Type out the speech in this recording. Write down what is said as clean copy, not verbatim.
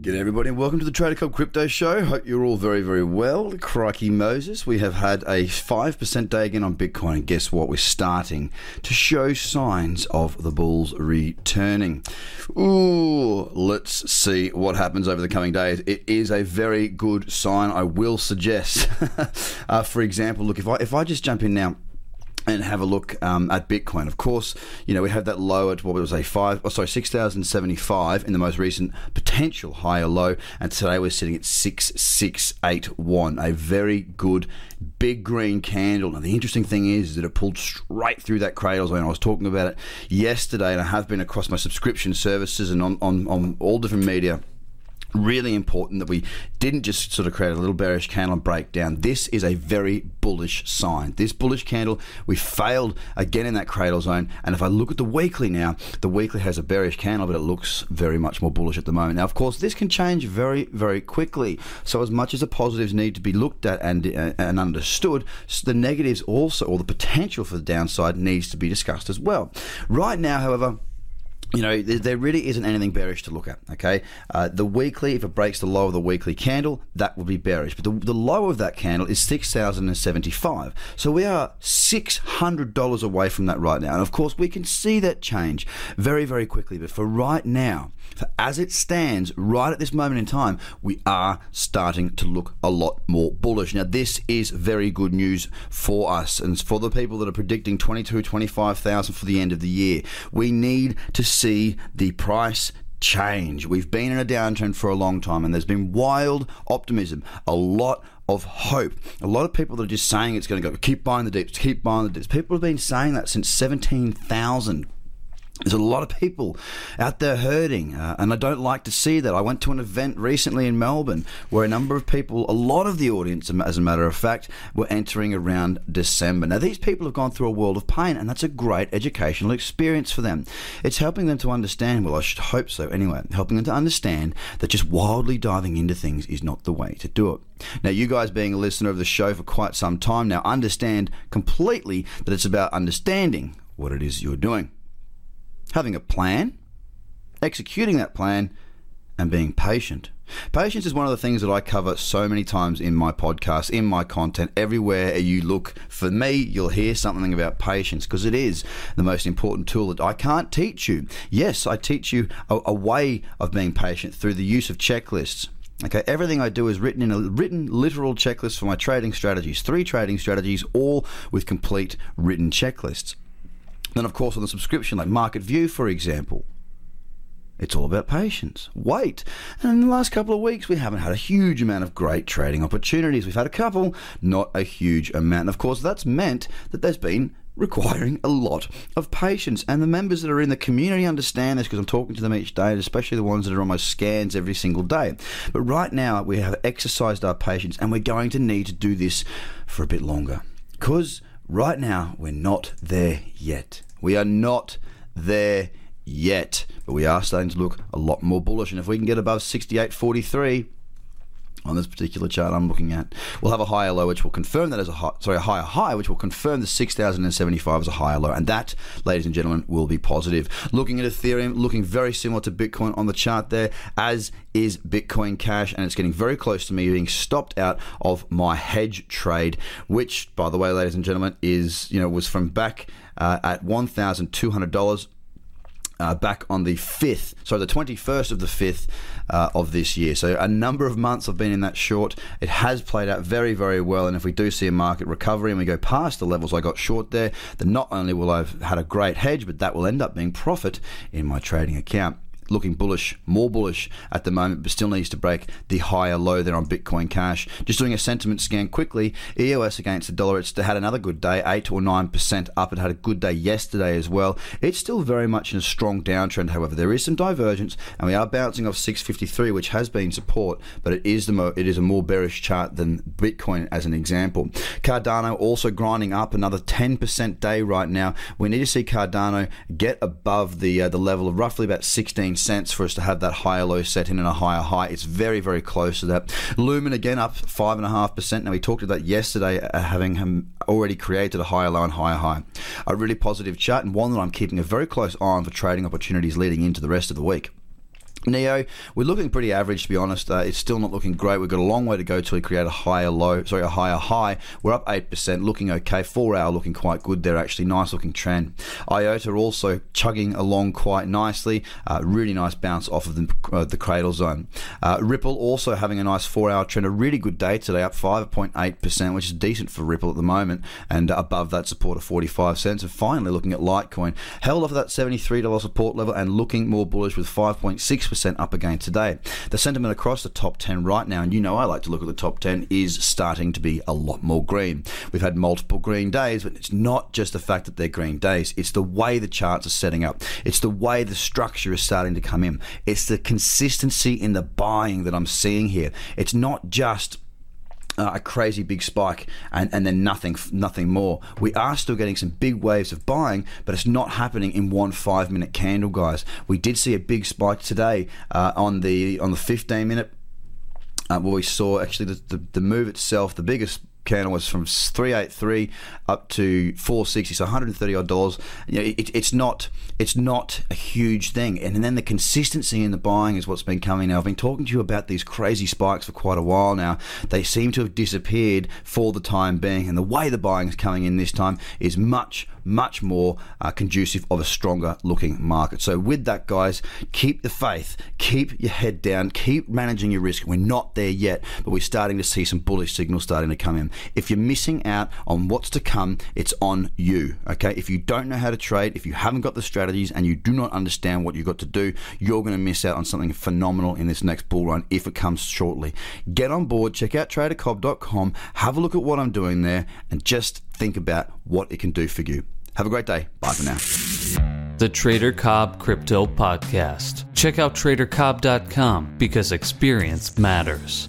G'day everybody and welcome to the TraderCobb Crypto Show. Hope you're all very, very well. Crikey Moses, we have had a 5% day again on Bitcoin, and guess what? We're starting to show signs of the bulls returning. Ooh, let's see what happens over the coming days. It is a very good sign, I will suggest. For example, look, if I just jump in now and have a look at Bitcoin. Of course, you know, we had that low at 6,075 in the most recent potential higher low, and today we're sitting at 6,681. A very good big green candle. Now the interesting thing is that it pulled straight through that cradle zone. I was talking about it yesterday, and I have been across my subscription services and on all different media. Really important that we didn't just sort of create a little bearish candle and break down. This is a very bullish sign. This bullish candle, we failed again in that cradle zone. And if I look at the weekly now, the weekly has a bearish candle, but it looks very much more bullish at the moment. Now, of course, this can change very, very quickly. So as much as the positives need to be looked at and understood, the negatives also, or the potential for the downside, needs to be discussed as well. Right now, however, you know, there really isn't anything bearish to look at, okay? The weekly, if it breaks the low of the weekly candle, that would be bearish. But the low of that candle is 6,075. So we are $600 away from that right now. And, of course, we can see that change very, very quickly. But for right now, as it stands right at this moment in time, we are starting to look a lot more bullish. Now, this is very good news for us and for the people that are predicting 22,000, 25,000 for the end of the year. We need to see the price change. We've been in a downtrend for a long time, and there's been wild optimism, a lot of hope. A lot of people that are just saying it's going to go, keep buying the dips, keep buying the dips. People have been saying that since 17,000. There's a lot of people out there hurting, and I don't like to see that. I went to an event recently in Melbourne where a number of people, a lot of the audience, as a matter of fact, were entering around December. Now, these people have gone through a world of pain, and that's a great educational experience for them. It's helping them to understand, well, I should hope so anyway, helping them to understand that just wildly diving into things is not the way to do it. Now, you guys being a listener of the show for quite some time now, understand completely that it's about understanding what it is you're doing, having a plan, executing that plan, and being patient. Patience is one of the things that I cover so many times in my podcast, in my content. Everywhere you look for me, you'll hear something about patience, because it is the most important tool that I can't teach you. Yes, I teach you a way of being patient through the use of checklists. Okay, everything I do is written in a written literal checklist for my trading strategies, 3 trading strategies, all with complete written checklists. Then, of course, on the subscription, like Market View, for example, it's all about patience. Wait. And in the last couple of weeks, we haven't had a huge amount of great trading opportunities. We've had a couple, not a huge amount. And of course, that's meant that there's been requiring a lot of patience. And the members that are in the community understand this, because I'm talking to them each day, especially the ones that are on my scans every single day. But right now, we have exercised our patience, and we're going to need to do this for a bit longer, because right now, we're not there yet. We are not there yet, but we are starting to look a lot more bullish. And if we can get above 68.43 on this particular chart I'm looking at, we'll have a higher low, which will confirm that as a higher high, which will confirm the 6,075 as a higher low. And that, ladies and gentlemen, will be positive. Looking at Ethereum, looking very similar to Bitcoin on the chart there, as is Bitcoin Cash, and it's getting very close to me being stopped out of my hedge trade, which, by the way, ladies and gentlemen, is, you know, was from back at $1,200 back on the 21st of the 5th of this year. So a number of months I've been in that short. It has played out very, very well. And if we do see a market recovery and we go past the levels I got short there, then not only will I have had a great hedge, but that will end up being profit in my trading account. looking bullish, more bullish at the moment, but still needs to break the higher low there on Bitcoin Cash. Just doing a sentiment scan quickly, EOS against the dollar, it's had another good day, 8 or 9% up. It had a good day yesterday as well. It's still very much in a strong downtrend, however. There is some divergence, and we are bouncing off 653, which has been support, but it is a more bearish chart than Bitcoin as an example. Cardano also grinding up another 10% day right now. We need to see Cardano get above the level of roughly about 16 cents for us to have that higher low set in and a higher high. It's very, very close to that. Lumen again up 5.5%. Now, we talked about that yesterday, having already created a higher low and higher high. A really positive chart, and one that I'm keeping a very close eye on for trading opportunities leading into the rest of the week. Neo, we're looking pretty average, to be honest. It's still not looking great. We've got a long way to go till we create a higher high. We're up 8%, looking okay. 4-hour looking quite good there, actually. Nice looking trend. IOTA also chugging along quite nicely. Really nice bounce off of the cradle zone. Ripple also having a nice 4-hour trend. A really good day today, up 5.8%, which is decent for Ripple at the moment, and above that support of 45 cents. And finally, looking at Litecoin, held off that $73 support level and looking more bullish with 5.6% up again today. The sentiment across the top 10 right now, and you know I like to look at the top 10, is starting to be a lot more green. We've had multiple green days, but it's not just the fact that they're green days. It's the way the charts are setting up. It's the way the structure is starting to come in. It's the consistency in the buying that I'm seeing here. It's not just a crazy big spike and then nothing more. We are still getting some big waves of buying, but it's not happening in 1 5-minute candle, guys. We did see a big spike today on the 15-minute where we saw actually the move itself. The biggest candle was from 383 up to 460, so $130 odd. You know, it's not a huge thing, and then the consistency in the buying is what's been coming. Now, I've been talking to you about these crazy spikes for quite a while now. They seem to have disappeared for the time being, and the way the buying is coming in this time is much more conducive of a stronger looking market. So with that, guys, keep the faith, keep your head down, keep managing your risk. We're not there yet, but we're starting to see some bullish signals starting to come in. If you're missing out on what's to come, it's on you, okay? If you don't know how to trade, if you haven't got the strategies and you do not understand what you've got to do, you're going to miss out on something phenomenal in this next bull run if it comes shortly. Get on board, check out TraderCobb.com, have a look at what I'm doing there, and just think about what it can do for you. Have a great day. Bye for now. The Trader Cobb Crypto Podcast. Check out TraderCobb.com because experience matters.